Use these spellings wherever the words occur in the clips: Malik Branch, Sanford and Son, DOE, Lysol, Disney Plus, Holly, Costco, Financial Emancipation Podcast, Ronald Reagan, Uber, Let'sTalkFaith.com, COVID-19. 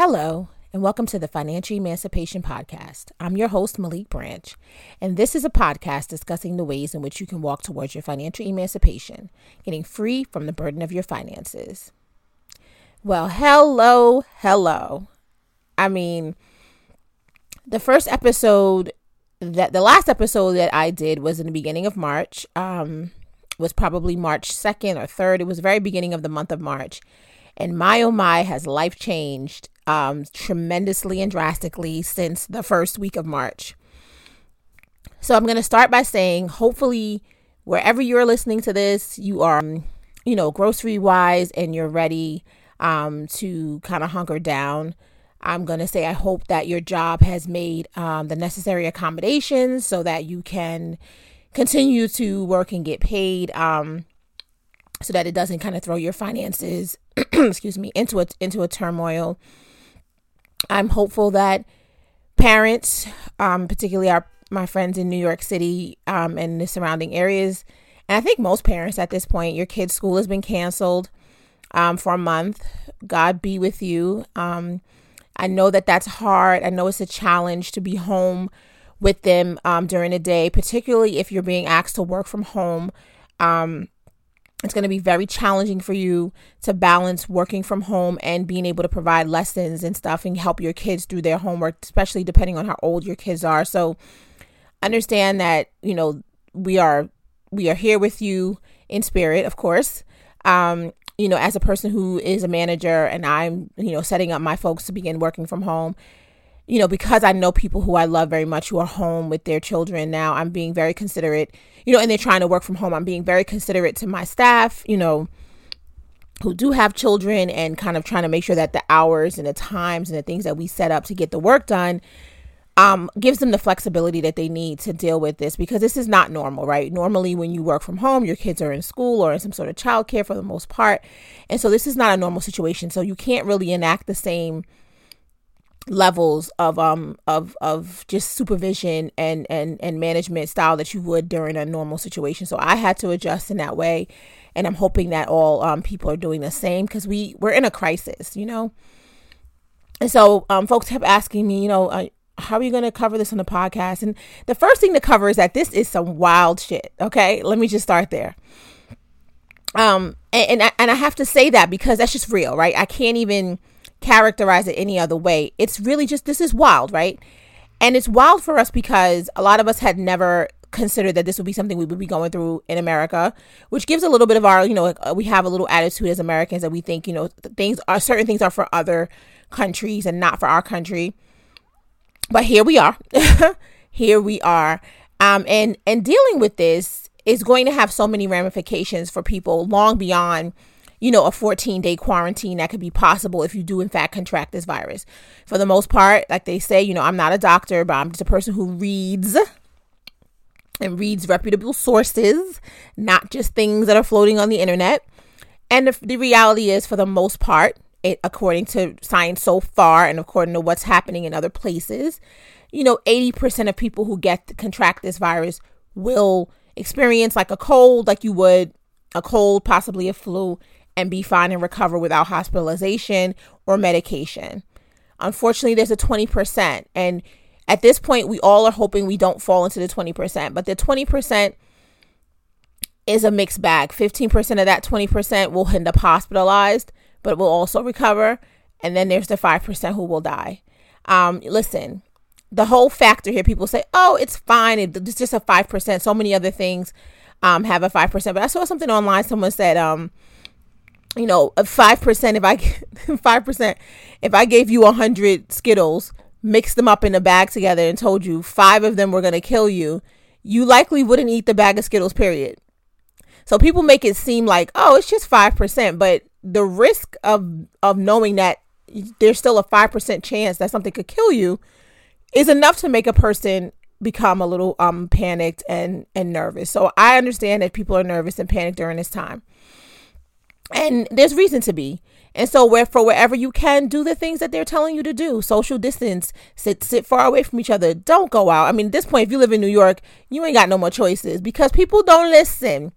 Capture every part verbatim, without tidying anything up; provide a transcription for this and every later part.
Hello, and welcome to the Financial Emancipation Podcast. I'm your host, Malik Branch, and this is a podcast discussing the ways in which you can walk towards your financial emancipation, getting free from the burden of your finances. Well, hello, hello. I mean, the first episode, that the last episode that I did was in the beginning of March, um, was probably March second or third. It was the very beginning of the month of March. And my oh my has life changed um, tremendously and drastically since the first week of March. So I'm going to start by saying, hopefully, wherever you're listening to this, you are, you know, grocery wise and you're ready um, to kind of hunker down. I'm going to say I hope that your job has made um, the necessary accommodations so that you can continue to work and get paid, um, so that it doesn't kind of throw your finances excuse me, into a, into a turmoil. I'm hopeful that parents, um, particularly our, my friends in New York City um, and the surrounding areas, and I think most parents at this point, your kids' school has been canceled um, for a month. God be with you. Um, I know that that's hard. I know it's a challenge to be home with them um, during the day, particularly if you're being asked to work from home. Um, It's going to be very challenging for you to balance working from home and being able to provide lessons and stuff and help your kids through their homework, especially depending on how old your kids are. So understand that, you know, we are we are here with you in spirit, of course. Um, you know, as a person who is a manager and I'm, you know, setting up my folks to begin working from home, you know, because I know people who I love very much who are home with their children now, I'm being very considerate, you know, and they're trying to work from home. I'm being very considerate to my staff, you know, who do have children, and kind of trying to make sure that the hours and the times and the things that we set up to get the work done um, gives them the flexibility that they need to deal with this, because this is not normal, right? Normally, when you work from home, your kids are in school or in some sort of childcare for the most part. And so this is not a normal situation. So you can't really enact the same levels of um of of just supervision and and and management style that you would during a normal situation. So I had to adjust in that way, and I'm hoping that all um people are doing the same, because we we're in a crisis, you know. And so um folks kept asking me, you know, uh, how are you going to cover this on the podcast? And the first thing to cover is that this is some wild shit. Okay, let me just start there. Um and and I, and I have to say that because that's just real, right? I can't even characterize it any other way. It's really just, this is wild, right? And it's wild for us because a lot of us had never considered that this would be something we would be going through in America, which gives a little bit of our, you know, we have a little attitude as Americans that we think, you know, things are, certain things are for other countries and not for our country. But here we are. Here we are. Um, and, and dealing with this is going to have so many ramifications for people long beyond, you know, a fourteen day quarantine that could be possible if you do, in fact, contract this virus. For the most part, like they say, you know, I'm not a doctor, but I'm just a person who reads and reads reputable sources, not just things that are floating on the internet. And the, the reality is, for the most part, it, according to science so far and according to what's happening in other places, you know, eighty percent of people who get contract this virus will experience like a cold, like you would a cold, possibly a flu, and be fine and recover without hospitalization or medication. Unfortunately, there's a twenty percent. And at this point, we all are hoping we don't fall into the twenty percent. But the twenty percent is a mixed bag. fifteen percent of that twenty percent will end up hospitalized, but will also recover. And then there's the five percent who will die. Um, listen, the whole factor here, people say, oh, it's fine. It's just a five percent. So many other things um, have a five percent. But I saw something online. Someone said, um, you know, five percent, if I, five percent, if I gave you a hundred Skittles, mixed them up in a bag together and told you five of them were going to kill you, you likely wouldn't eat the bag of Skittles, period. So people make it seem like, oh, it's just five percent. But the risk of, of knowing that there's still a five percent chance that something could kill you is enough to make a person become a little um panicked and, and nervous. So I understand that people are nervous and panicked during this time. And there's reason to be. And so where, for wherever you can, do the things that they're telling you to do. Social distance, sit sit far away from each other. Don't go out. I mean, at this point, if you live in New York, you ain't got no more choices, because people don't listen.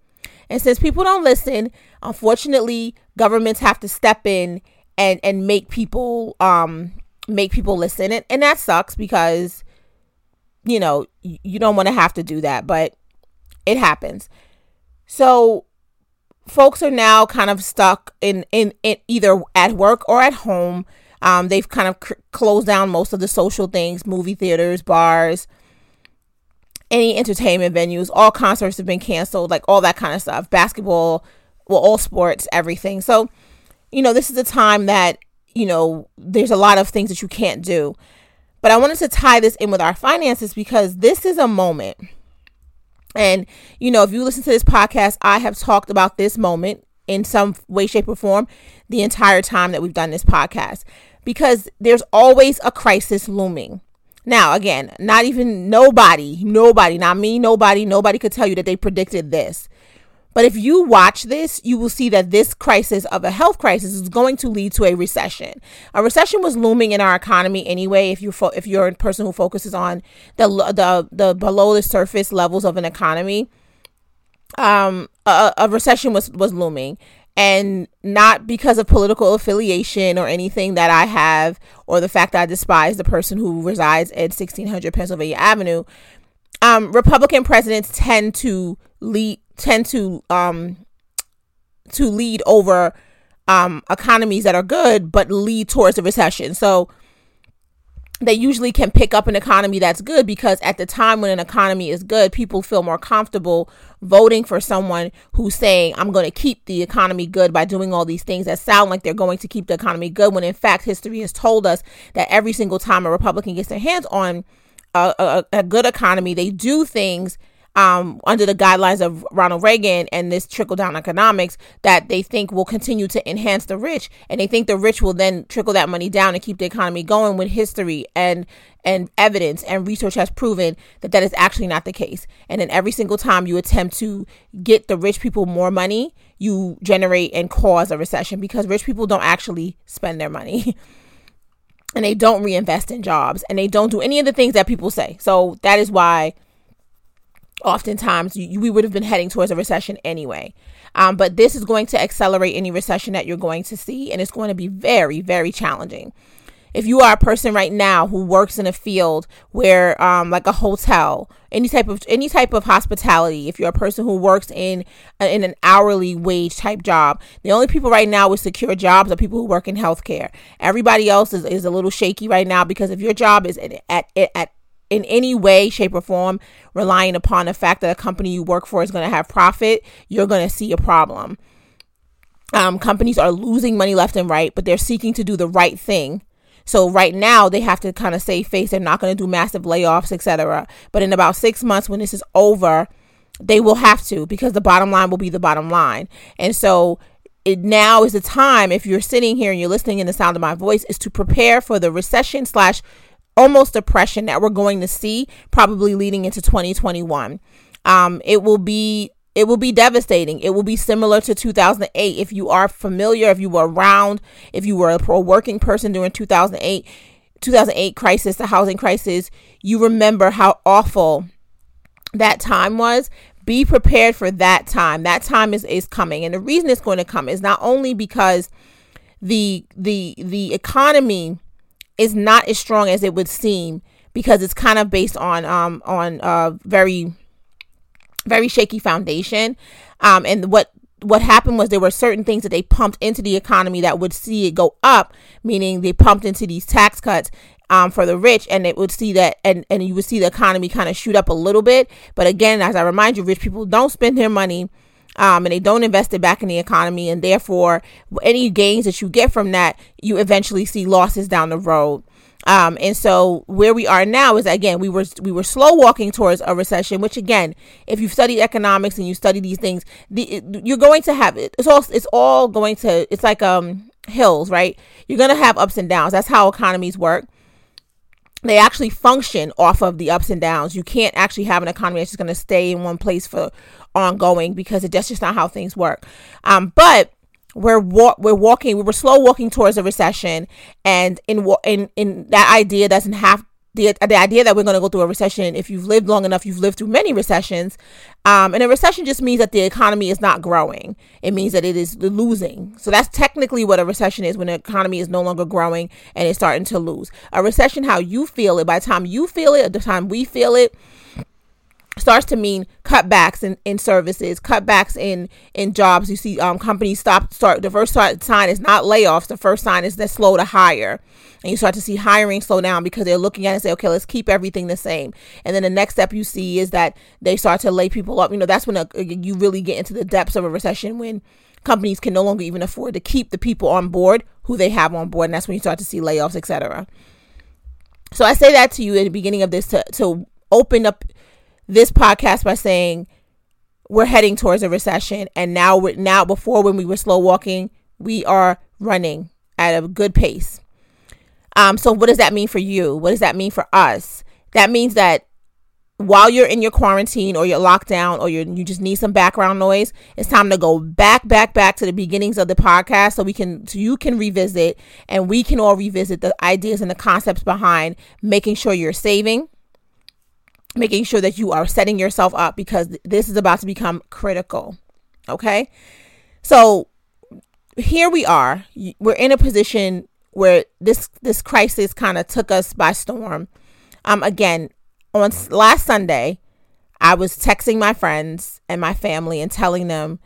And since people don't listen, unfortunately, governments have to step in and and make people um make people listen, and, and that sucks because, you know, you don't want to have to do that, but it happens. So folks are now kind of stuck in in, in either at work or at home. Um, they've kind of c- closed down most of the social things, movie theaters, bars, any entertainment venues. All concerts have been canceled, like all that kind of stuff. Basketball, well, all sports, everything. So, you know, this is a time that, you know, there's a lot of things that you can't do. But I wanted to tie this in with our finances because this is a moment. And, you know, if you listen to this podcast, I have talked about this moment in some way, shape, or form the entire time that we've done this podcast, because there's always a crisis looming. Now, again, not even nobody, nobody, not me, nobody, nobody could tell you that they predicted this. But if you watch this, you will see that this crisis of a health crisis is going to lead to a recession. A recession was looming in our economy anyway. If you fo- if you're a person who focuses on the the the below the surface levels of an economy, um, a, a recession was was looming, and not because of political affiliation or anything that I have, or the fact that I despise the person who resides at sixteen hundred Pennsylvania Avenue. Um, Republican presidents tend to lead. tend to um to lead over um economies that are good but lead towards a recession. So they usually can pick up an economy that's good, because at the time when an economy is good, people feel more comfortable voting for someone who's saying, I'm going to keep the economy good by doing all these things that sound like they're going to keep the economy good, when in fact history has told us that every single time a Republican gets their hands on a, a, a good economy, they do things Um, under the guidelines of Ronald Reagan and this trickle down economics that they think will continue to enhance the rich. And they think the rich will then trickle that money down and keep the economy going, when history and and evidence and research has proven that that is actually not the case. And then every single time you attempt to get the rich people more money, you generate and cause a recession, because rich people don't actually spend their money and they don't reinvest in jobs and they don't do any of the things that people say. So that is why oftentimes you, we would have been heading towards a recession anyway. Um, but this is going to accelerate any recession that you're going to see. And it's going to be very, very challenging. If you are a person right now who works in a field where um, like a hotel, any type of any type of hospitality, if you're a person who works in in an hourly wage type job, the only people right now with secure jobs are people who work in healthcare. Everybody else is, is a little shaky right now, because if your job is at at, at in any way, shape, or form relying upon the fact that a company you work for is going to have profit, you're going to see a problem. Um, companies are losing money left and right, but they're seeking to do the right thing. So right now they have to kind of save face. They're not going to do massive layoffs, et cetera. But in about six months, when this is over, they will have to, because the bottom line will be the bottom line. And so it now is the time, if you're sitting here and you're listening in the sound of my voice, is to prepare for the recession slash almost depression that we're going to see probably leading into twenty twenty-one. Um, it will be it will be devastating. It will be similar to two thousand eight. If you are familiar, if you were around, if you were a working person during two thousand eight, two thousand eight crisis, the housing crisis, you remember how awful that time was. Be prepared for that time. That time is, is coming. And the reason it's going to come is not only because the the the economy is not as strong as it would seem, because it's kind of based on um on a very, very shaky foundation. Um, and what what happened was there were certain things that they pumped into the economy that would see it go up, meaning they pumped into these tax cuts um for the rich, and it would see that, and, and you would see the economy kind of shoot up a little bit. But again, as I remind you, rich people don't spend their money. Um, and they don't invest it back in the economy. And therefore, any gains that you get from that, you eventually see losses down the road. Um, and so where we are now is, again, we were we were slow walking towards a recession, which, again, if you've studied economics and you study these things, the, it, you're going to have it. It's all it's all going to it's like um, hills, right? You're going to have ups and downs. That's how economies work. They actually function off of the ups and downs. You can't actually have an economy that's just going to stay in one place for ongoing, because it, that's just not how things work. Um, but we're wa- we're walking, we were slow walking towards a recession, and in in in that idea doesn't have the the idea that we're going to go through a recession, if you've lived long enough, you've lived through many recessions. Um, and a recession just means that the economy is not growing. It means that it is losing. So that's technically what a recession is, when the economy is no longer growing and it's starting to lose. A recession, how you feel it, by the time you feel it, or the time we feel it, starts to mean cutbacks in, in services, cutbacks in, in jobs. You see um, companies stop, start, the first sign is not layoffs. The first sign is they're slow to hire. And you start to see hiring slow down because they're looking at it and say, okay, let's keep everything the same. And then the next step you see is that they start to lay people up. You know, that's when a, you really get into the depths of a recession, when companies can no longer even afford to keep the people on board who they have on board. And that's when you start to see layoffs, et cetera. So I say that to you at the beginning of this to, to open up this podcast by saying we're heading towards a recession, and now we're now before when we were slow walking, we are running at a good pace. Um, so what does that mean for you? What does that mean for us? That means that while you're in your quarantine or your lockdown, or you you just need some background noise, it's time to go back, back, back to the beginnings of the podcast, so we can, so you can revisit, and we can all revisit the ideas and the concepts behind making sure you're saving, making sure that you are setting yourself up, because this is about to become critical. Okay. So here we are, we're in a position where this, this crisis kind of took us by storm. Um, again, on last Sunday, I was texting my friends and my family and telling them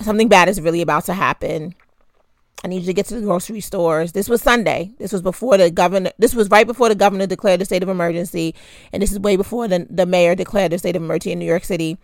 something bad is really about to happen. I need you to get to the grocery stores. This was Sunday. This was before the governor. This was right before the governor declared the state of emergency. And this is way before the, the mayor declared the state of emergency in New York City.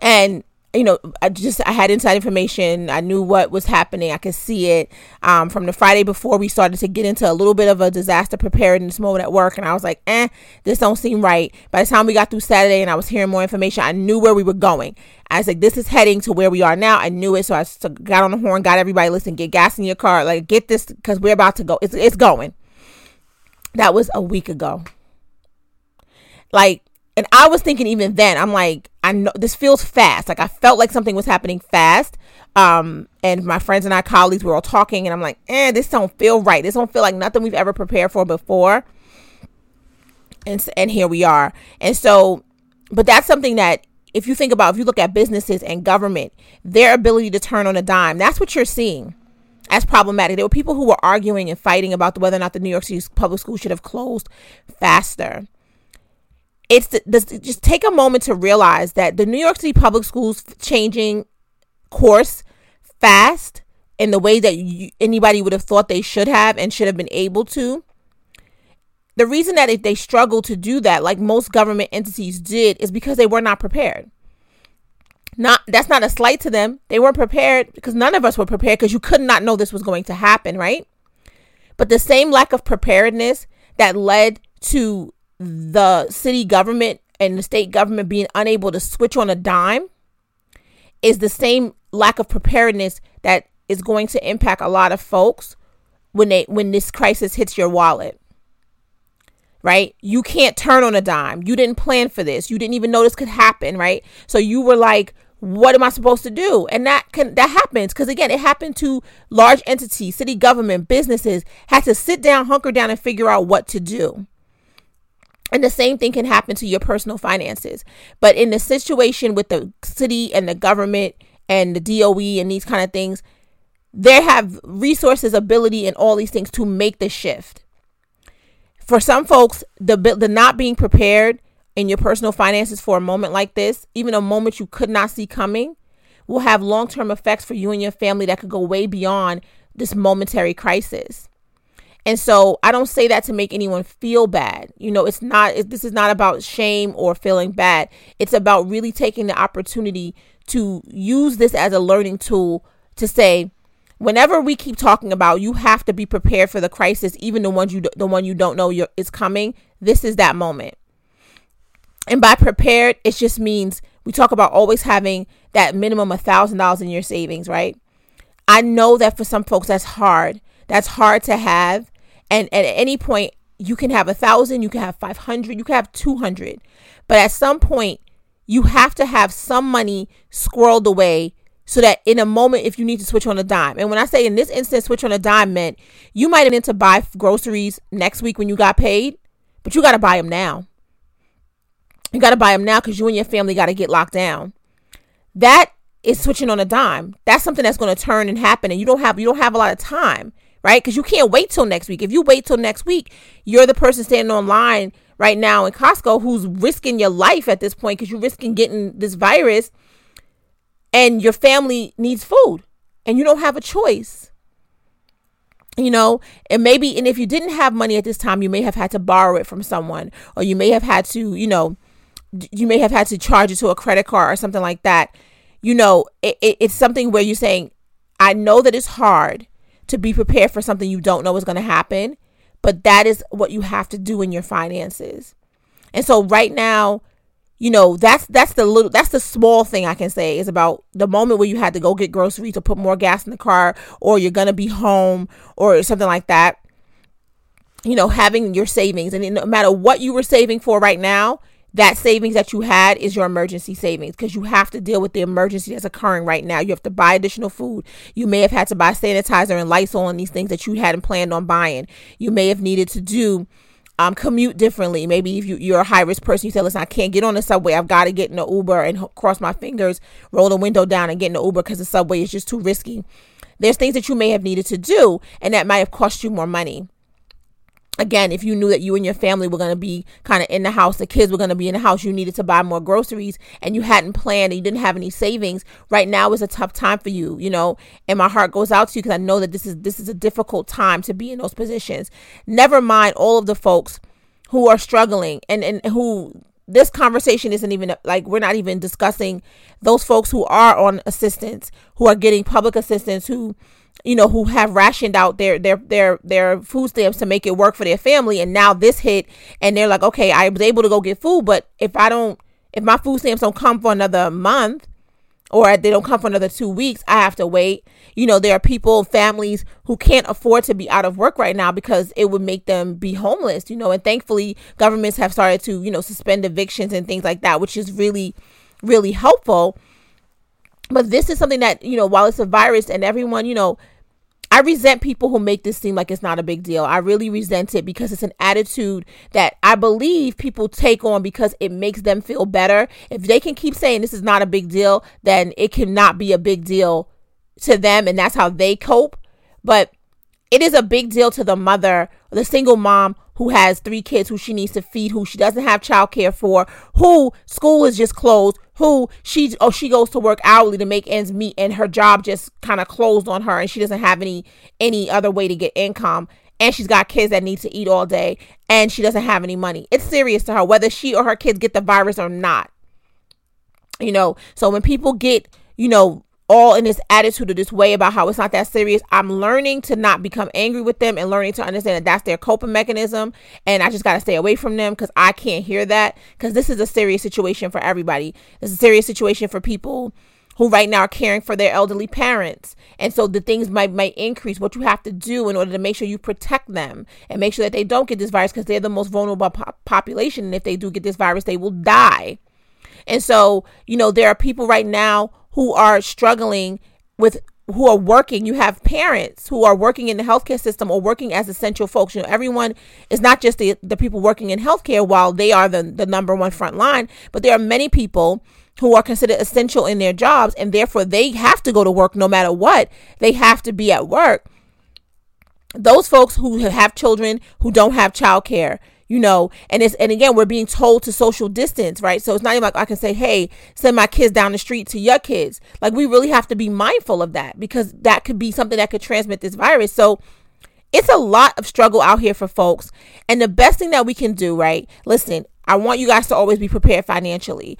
And, you know, I just I had inside information. I knew what was happening. I could see it um, from the Friday before. We started to get into a little bit of a disaster preparedness mode at work. And I was like, eh, this don't seem right. By the time we got through Saturday and I was hearing more information, I knew where we were going. I was like, this is heading to where we are now. I knew it. So I got on the horn, got everybody, listen, get gas in your car. Like, get this, because we're about to go. It's, it's going. That was a week ago. Like, and I was thinking even then, I'm like, I know this feels fast. Like, I felt like something was happening fast. Um, and my friends and our colleagues were all talking, and I'm like, eh, this don't feel right. This don't feel like nothing we've ever prepared for before. And, and here we are. And so, but that's something that, if you think about, if you look at businesses and government, their ability to turn on a dime, that's what you're seeing as problematic. There were people who were arguing and fighting about whether or not the New York City public school should have closed faster. It's the, the, just take a moment to realize that the New York City public schools changing course fast in the way that you, anybody would have thought they should have and should have been able to. The reason that if they struggle to do that, like most government entities did, is because they were not prepared. Not that's not a slight to them. They weren't prepared, because none of us were prepared, because you could not know this was going to happen, right? But the same lack of preparedness that led to the city government and the state government being unable to switch on a dime is the same lack of preparedness that is going to impact a lot of folks when they when this crisis hits your wallet. Right? You can't turn on a dime. You didn't plan for this. You didn't even know this could happen. Right? So you were like, what am I supposed to do? And that can, that happens. Because again, it happened to large entities, city government, businesses had to sit down, hunker down, and figure out what to do. And the same thing can happen to your personal finances. But in the situation with the city and the government and the D O E and these kind of things, they have resources, ability, and all these things to make the shift. For some folks, the the not being prepared in your personal finances for a moment like this, even a moment you could not see coming, will have long-term effects for you and your family that could go way beyond this momentary crisis. And so I don't say that to make anyone feel bad. You know, it's not, it, this is not about shame or feeling bad. It's about really taking the opportunity to use this as a learning tool to say, whenever we keep talking about you have to be prepared for the crisis, even the ones you the one you don't know is coming, this is that moment. And by prepared, it just means we talk about always having that minimum one thousand dollars in your savings, right? I know that for some folks that's hard. That's hard to have. And at any point, you can have one thousand dollars, you can have five hundred dollars, you can have two hundred dollars. But at some point, you have to have some money squirreled away, so that in a moment, if you need to switch on a dime. And when I say in this instance, switch on a dime meant you might have been to buy groceries next week when you got paid, But you got to buy them now. You got to buy them now because you and your family got to get locked down. That is switching on a dime. That's something that's going to turn and happen. And you don't have you don't have a lot of time, right? Because you can't wait till next week. If you wait till next week, you're the person standing online right now in Costco who's risking your life at this point because you're risking getting this virus and your family needs food and you don't have a choice. You know, and maybe, and if you didn't have money at this time, you may have had to borrow it from someone, or you may have had to, you know, you may have had to charge it to a credit card or something like that. You know, it, it, it's something where you're saying, I know that it's hard to be prepared for something you don't know is going to happen, but that is what you have to do in your finances. And so right now, you know, that's that's the little that's the small thing I can say is about the moment where you had to go get groceries or put more gas in the car, or you're going to be home or something like that. You know, having your savings, and no matter what you were saving for right now, that savings that you had is your emergency savings, because you have to deal with the emergency that's occurring right now. You have to buy additional food. You may have had to buy sanitizer and Lysol and these things that you hadn't planned on buying. You may have needed to do um, commute differently. Maybe if you, you're a high risk person, you say, listen, I can't get on the subway. I've got to get in an Uber and h- cross my fingers, roll the window down and get in an Uber because the subway is just too risky. There's things that you may have needed to do, and that might have cost you more money. Again, if you knew that you and your family were going to be kind of in the house, the kids were going to be in the house, you needed to buy more groceries and you hadn't planned and you didn't have any savings, right now is a tough time for you, you know, and my heart goes out to you because I know that this is this is a difficult time to be in those positions. Never mind all of the folks who are struggling and, and who this conversation isn't even like, we're not even discussing those folks who are on assistance, who are getting public assistance, who you know, who have rationed out their, their, their, their food stamps to make it work for their family. And now this hit and they're like, okay, I was able to go get food, but if I don't, if my food stamps don't come for another month or they don't come for another two weeks, I have to wait. You know, there are people, families who can't afford to be out of work right now because it would make them be homeless, you know, and thankfully governments have started to, you know, suspend evictions and things like that, which is really, really helpful. But this is something that, you know, while it's a virus and everyone, you know, I resent people who make this seem like it's not a big deal. I really resent it because it's an attitude that I believe people take on because it makes them feel better. If they can keep saying this is not a big deal, then it cannot be a big deal to them. And that's how they cope. But it is a big deal to the mother, the single mom who has three kids, who she needs to feed, who she doesn't have childcare for, who school is just closed, who she oh she goes to work hourly to make ends meet and her job just kind of closed on her and she doesn't have any any other way to get income, and she's got kids that need to eat all day and she doesn't have any money. It's serious to her whether she or her kids get the virus or not. You know, so when people get, you know, all in this attitude or this way about how it's not that serious, I'm learning to not become angry with them and learning to understand that that's their coping mechanism. And I just got to stay away from them because I can't hear that, because this is a serious situation for everybody. This is a serious situation for people who right now are caring for their elderly parents. And so the things might, might increase what you have to do in order to make sure you protect them and make sure that they don't get this virus, because they're the most vulnerable po- population. And if they do get this virus, they will die. And so, you know, there are people right now who are struggling with, who are working. You have parents who are working in the healthcare system or working as essential folks. You know, everyone is not just the, the people working in healthcare while they are the, the number one front line, but there are many people who are considered essential in their jobs, and therefore they have to go to work no matter what. They have to be at work. Those folks who have children who don't have childcare, you know, and it's, and again, we're being told to social distance, right? So it's not even like I can say, hey, send my kids down the street to your kids. Like, we really have to be mindful of that, because that could be something that could transmit this virus. So it's a lot of struggle out here for folks. And the best thing that we can do, right? Listen, I want you guys to always be prepared financially.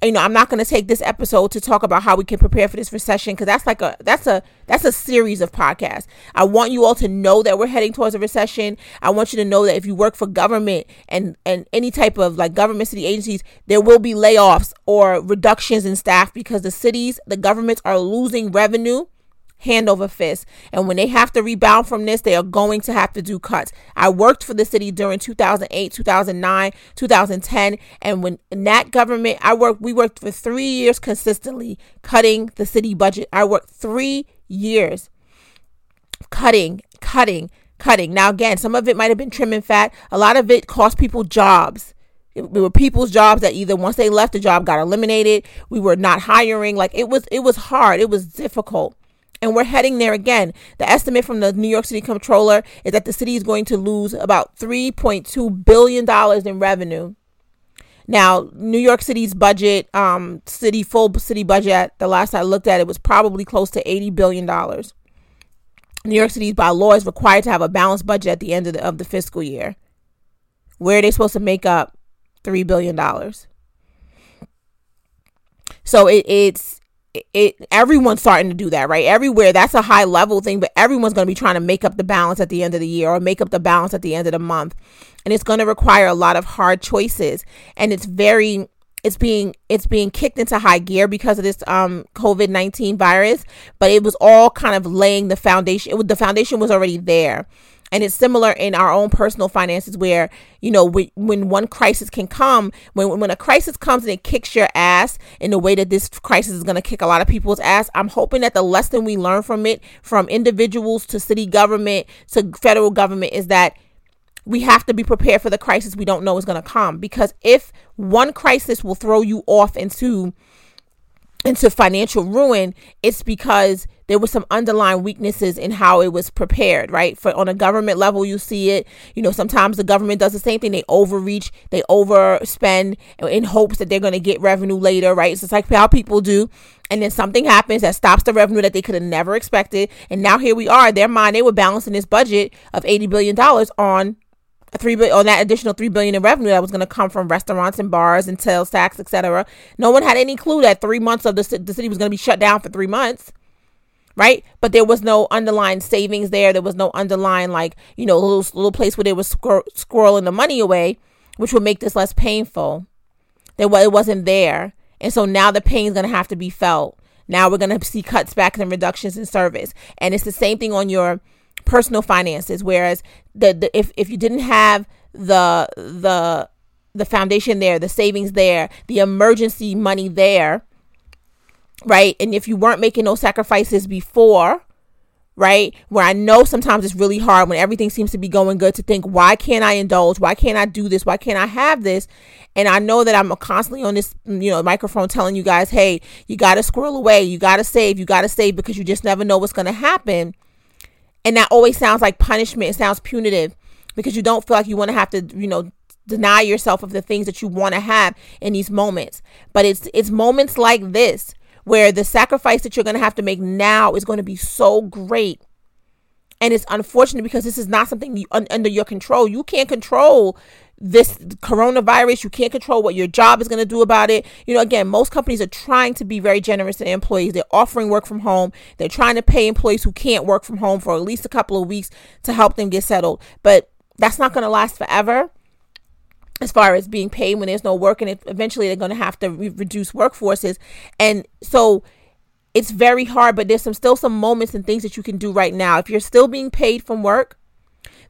You know, I'm not going to take this episode to talk about how we can prepare for this recession, because that's like a, that's a, that's a series of podcasts. I want you all to know that we're heading towards a recession. I want you to know that if you work for government and, and any type of like government city agencies, there will be layoffs or reductions in staff, because the cities, the governments are losing revenue hand over fist. And when they have to rebound from this, they are going to have to do cuts. I worked for the city during two thousand eight, two thousand nine, two thousand ten. And when in that government, I worked, we worked for three years consistently cutting the city budget. I worked three years cutting, cutting, cutting. Now, again, some of it might have been trimming fat. A lot of it cost people jobs. It were people's jobs that either once they left, the job got eliminated. We were not hiring. Like it was, it was hard. It was difficult. And we're heading there again. The estimate from the New York City Comptroller is that the city is going to lose about three point two billion dollars in revenue. Now, New York City's budget, um, city full city budget, the last I looked at it was probably close to eighty billion dollars. New York City, by law, is required to have a balanced budget at the end of the, of the fiscal year. Where are they supposed to make up three billion dollars? So it, it's... It everyone's starting to do that, right? Everywhere. That's a high level thing, but everyone's going to be trying to make up the balance at the end of the year or make up the balance at the end of the month. And it's going to require a lot of hard choices. And it's very, it's being, it's being kicked into high gear because of this um, COVID nineteen virus, but it was all kind of laying the foundation. It was, the foundation was already there. And it's similar in our own personal finances where, you know, we, when one crisis can come, when when a crisis comes and it kicks your ass in the way that this crisis is going to kick a lot of people's ass, I'm hoping that the lesson we learn from it, from individuals to city government to federal government, is that we have to be prepared for the crisis we don't know is going to come. Because if one crisis will throw you off into into financial ruin, it's because there were some underlying weaknesses in how it was prepared, right? For on a government level, you see it, you know, sometimes the government does the same thing. They overreach, they overspend in hopes that they're going to get revenue later, right? So it's like how people do. And then something happens that stops the revenue that they could have never expected. And now here we are, their mind, they were balancing this budget of eighty billion dollars on A three billion on that additional three billion in revenue that was going to come from restaurants and bars and sales tax, et cetera. No one had any clue that three months of the, the city was going to be shut down for three months, right? But there was no underlying savings there. There was no underlying, like, you know, little little place where they were squir- squirreling the money away, which would make this less painful. There was it wasn't there, and so now the pain's going to have to be felt. Now we're going to see cuts back and reductions in service, and it's the same thing on your personal finances. Whereas the, the if if you didn't have the the the foundation there, the savings there, the emergency money there, right? And if you weren't making those sacrifices before, right? Where I know sometimes it's really hard when everything seems to be going good to think, why can't I indulge? Why can't I do this? Why can't I have this? And I know that I'm constantly on this, you know, microphone telling you guys, hey, you got to squirrel away, you got to save, you got to save because you just never know what's going to happen. And that always sounds like punishment. It sounds punitive because you don't feel like you want to have to, you know, deny yourself of the things that you want to have in these moments. But it's it's moments like this where the sacrifice that you're going to have to make now is going to be so great. And it's unfortunate because this is not something you, un, under your control. You can't control this coronavirus. You can't control what your job is going to do about it. You know, again, most companies are trying to be very generous to employees. They're offering work from home. They're trying to pay employees who can't work from home for at least a couple of weeks to help them get settled. But that's not going to last forever as far as being paid when there's no work. And it, eventually they're going to have to re- reduce workforces. And so it's very hard, but there's some still some moments and things that you can do right now. If you're still being paid from work,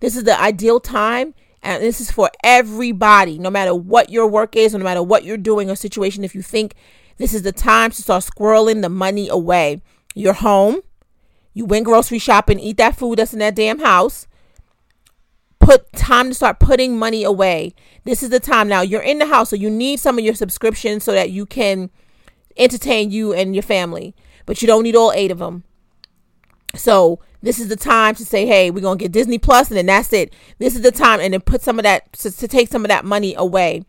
this is the ideal time. And this is for everybody, no matter what your work is, no matter what you're doing or situation. If you think this is the time to start squirreling the money away, you're home, you went grocery shopping, eat that food that's in that damn house. Put time to start putting money away. This is the time now. You're in the house, so you need some of your subscriptions so that you can entertain you and your family. But you don't need all eight of them. So this is the time to say, hey, we're going to get Disney Plus and then that's it. This is the time. And then put some of that to, to take some of that money away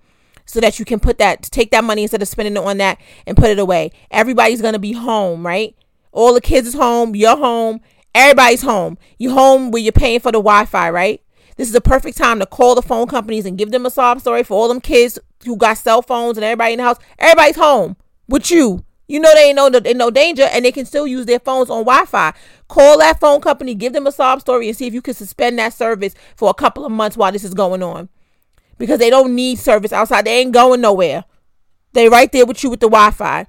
so that you can put that, to take that money instead of spending it on that and put it away. Everybody's going to be home, right? All the kids is home. You're home. Everybody's home. You're home where you're paying for the Wi-Fi, right? This is the perfect time to call the phone companies and give them a sob story for all them kids who got cell phones and everybody in the house. Everybody's home with you. You know they ain't no, in no danger and they can still use their phones on Wi-Fi. Call that phone company, give them a sob story and see if you can suspend that service for a couple of months while this is going on. Because they don't need service outside. They ain't going nowhere. They right there with you with the Wi-Fi.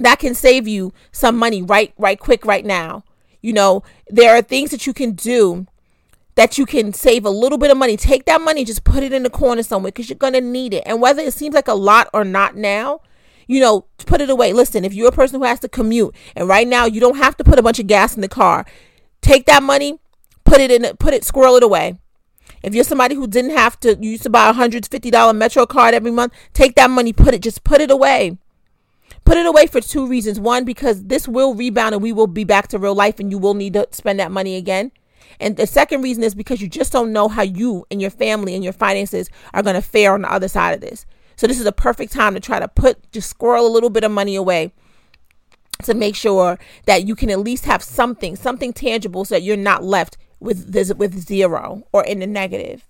That can save you some money right, right quick right now. You know, there are things that you can do that you can save a little bit of money. Take that money, just put it in the corner somewhere because you're going to need it. And whether it seems like a lot or not now, you know, put it away. Listen, if you're a person who has to commute and right now you don't have to put a bunch of gas in the car, take that money, put it in, put it, squirrel it away. If you're somebody who didn't have to, you used to buy a one hundred fifty dollars Metro card every month, take that money, put it, just put it away. Put it away for two reasons. One, because this will rebound and we will be back to real life and you will need to spend that money again. And the second reason is because you just don't know how you and your family and your finances are going to fare on the other side of this. So this is a perfect time to try to put, just squirrel a little bit of money away to make sure that you can at least have something, something tangible so that you're not left with this, with zero or in the negative.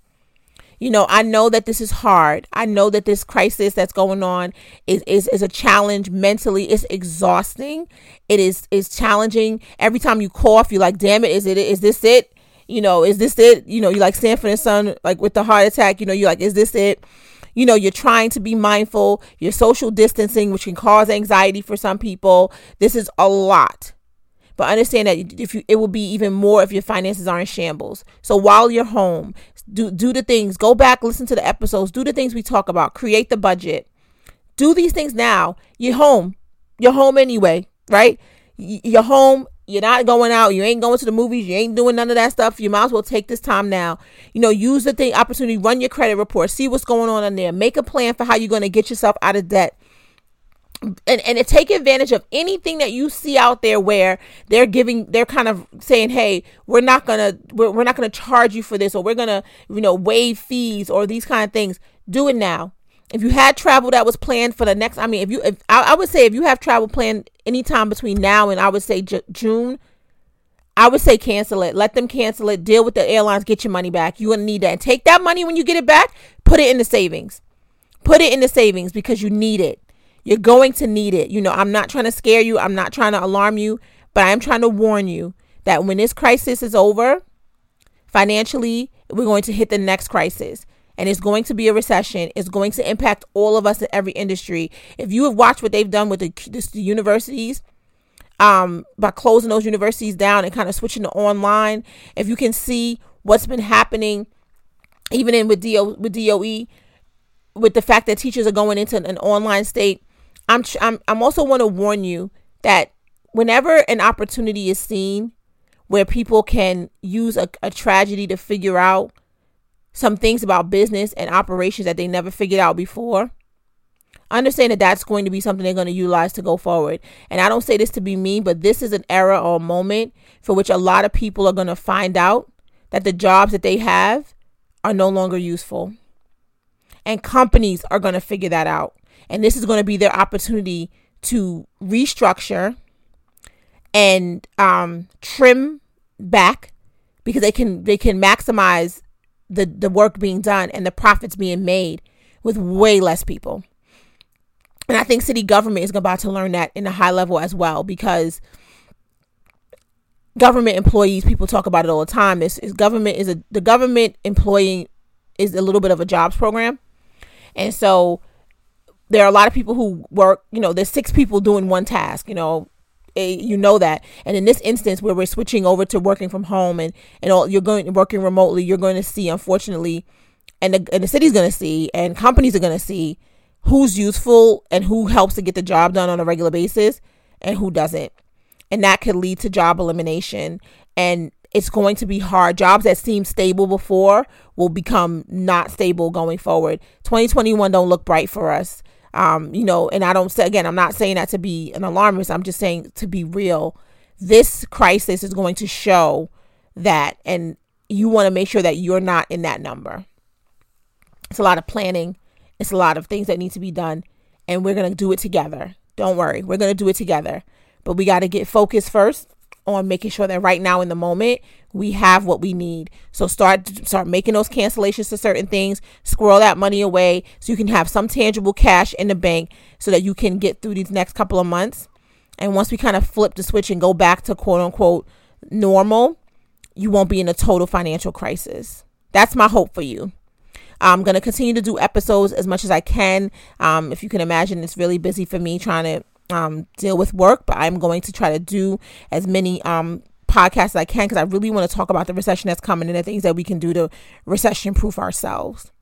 You know, I know that this is hard. I know that this crisis that's going on is, is, is a challenge mentally. It's exhausting. It is is challenging. Every time you cough, you're like, damn it, is it, is this it? You know, is this it? You know, you're like Sanford and Son, like with the heart attack, you know, you're like, is this it? You know, you're trying to be mindful. You're social distancing, which can cause anxiety for some people. This is a lot. But understand that if you, it will be even more if your finances are in shambles. So while you're home, do do the things. Go back, listen to the episodes. Do the things we talk about. Create the budget. Do these things now. You're home. You're home anyway, right? You're home. You're not going out. You ain't going to the movies. You ain't doing none of that stuff. You might as well take this time now. You know, use the thing opportunity. Run your credit report. See what's going on in there. Make a plan for how you're going to get yourself out of debt. And and take advantage of anything that you see out there where they're giving, they're kind of saying, hey, we're not gonna, we're, we're not gonna charge you for this, or we're gonna, you know, waive fees or these kind of things. Do it now. If you had travel that was planned for the next, I mean, if you, if I, I would say if you have travel planned anytime between now and I would say J- June, I would say cancel it. Let them cancel it. Deal with the airlines. Get your money back. You're gonna need that. And take that money when you get it back. Put it in the savings. Put it in the savings because you need it. You're going to need it. You know, I'm not trying to scare you. I'm not trying to alarm you, but I am trying to warn you that when this crisis is over, financially, we're going to hit the next crisis and it's going to be a recession. It's going to impact all of us in every industry. If you have watched what they've done with the, the universities, um, by closing those universities down and kind of switching to online, if you can see what's been happening, even in with D O, with D O E, with the fact that teachers are going into an online state, I'm I'm I'm also want to warn you that whenever an opportunity is seen where people can use a, a tragedy to figure out some things about business and operations that they never figured out before, understand that that's going to be something they're going to utilize to go forward. And I don't say this to be mean, but this is an era or a moment for which a lot of people are going to find out that the jobs that they have are no longer useful. And companies are going to figure that out. And this is going to be their opportunity to restructure and um, trim back because they can they can maximize the, the work being done and the profits being made with way less people. And I think city government is about to learn that in a high level as well, because government employees, people talk about it all the time. This is government is a the government employee is a little bit of a jobs program. And so there are a lot of people who work, you know, there's six people doing one task, you know, you know that. And in this instance where we're switching over to working from home and, and all, you're going working remotely, you're going to see, unfortunately, and the, and the city's going to see, and companies are going to see who's useful and who helps to get the job done on a regular basis and who doesn't. And that could lead to job elimination. And it's going to be hard. Jobs that seemed stable before will become not stable going forward. twenty twenty-one don't look bright for us. Um, you know, and I don't say, again, I'm not saying that to be an alarmist. I'm just saying to be real, this crisis is going to show that, and you want to make sure that you're not in that number. It's a lot of planning. It's a lot of things that need to be done, and we're going to do it together. Don't worry. We're going to do it together, but we got to get focused first on making sure that right now in the moment we have what we need. So start start making those cancellations to certain things, squirrel that money away so you can have some tangible cash in the bank so that you can get through these next couple of months. And once we kind of flip the switch and go back to quote unquote normal, you won't be in a total financial crisis. That's my hope for you. I'm going to continue to do episodes as much as I can. Um, if you can imagine, it's really busy for me trying to Um, deal with work, but I'm going to try to do as many um, podcasts as I can because I really want to talk about the recession that's coming and the things that we can do to recession-proof ourselves.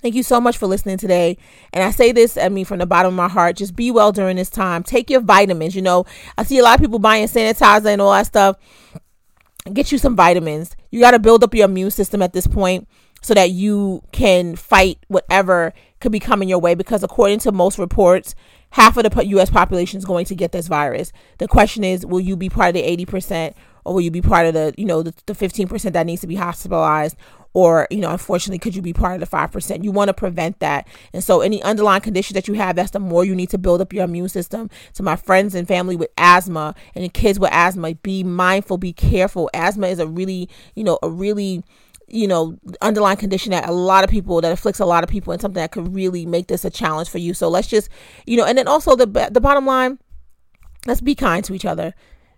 Thank you so much for listening today. And I say this, I mean, from the bottom of my heart, just be well during this time. Take your vitamins. You know, I see a lot of people buying sanitizer and all that stuff. get you some vitamins. You got to build up your immune system at this point so that you can fight whatever could be coming your way. Because according to most reports, half of the U S population is going to get this virus. The question is, will you be part of the eighty percent, or will you be part of the, you know, the, the fifteen percent that needs to be hospitalized? Or, you know, unfortunately, could you be part of the five percent? You want to prevent that. And so any underlying condition that you have, that's the more you need to build up your immune system. So my friends and family with asthma and the kids with asthma, be mindful, be careful. Asthma is a really, you know, a really, you know, underlying condition that a lot of people, that afflicts a lot of people, and something that could really make this a challenge for you. So let's just, you know, and then also the the bottom line, let's be kind to each other.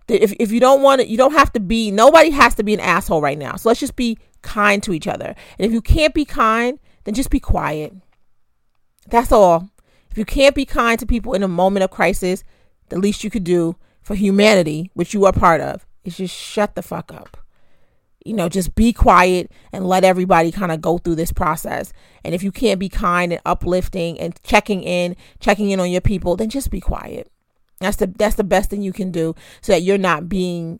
If if you don't want it, you don't have to be, nobody has to be an asshole right now. So let's just be kind to each other. And if you can't be kind, then just be quiet. That's all. If you can't be kind to people in a moment of crisis, the least you could do for humanity, which you are part of, is just shut the fuck up. You know, just be quiet and let everybody kind of go through this process. And if you can't be kind and uplifting and checking in, checking in on your people, then just be quiet. That's the that's the best thing you can do, so that you're not being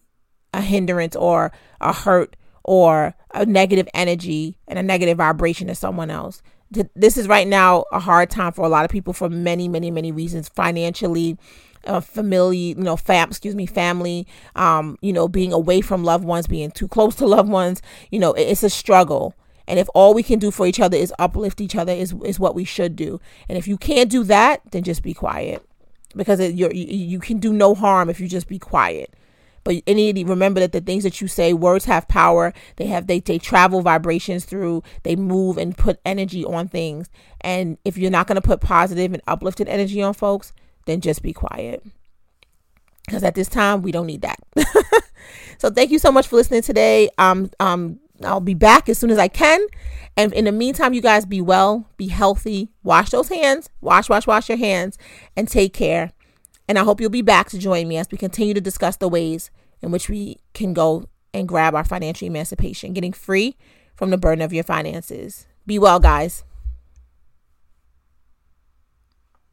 a hindrance or a hurt or a negative energy and a negative vibration to someone else. This is right now a hard time for a lot of people for many, many, many reasons. Financially, uh, family, you know, fam, excuse me, family, um, you know, being away from loved ones, being too close to loved ones. You know, it, it's a struggle. And if all we can do for each other is uplift each other, is is what we should do. And if you can't do that, then just be quiet. Because it, you're, you you can do no harm if you just be quiet. But any remember that the things that you say, words have power. They have they they travel vibrations through. They move and put energy on things. And if you're not going to put positive and uplifted energy on folks, then just be quiet. Because at this time, we don't need that. So thank you so much for listening today. Um um I'll be back as soon as I can. And in the meantime, you guys be well, be healthy, wash those hands, wash, wash, wash your hands, and take care. And I hope you'll be back to join me as we continue to discuss the ways in which we can go and grab our financial emancipation, getting free from the burden of your finances. Be well, guys.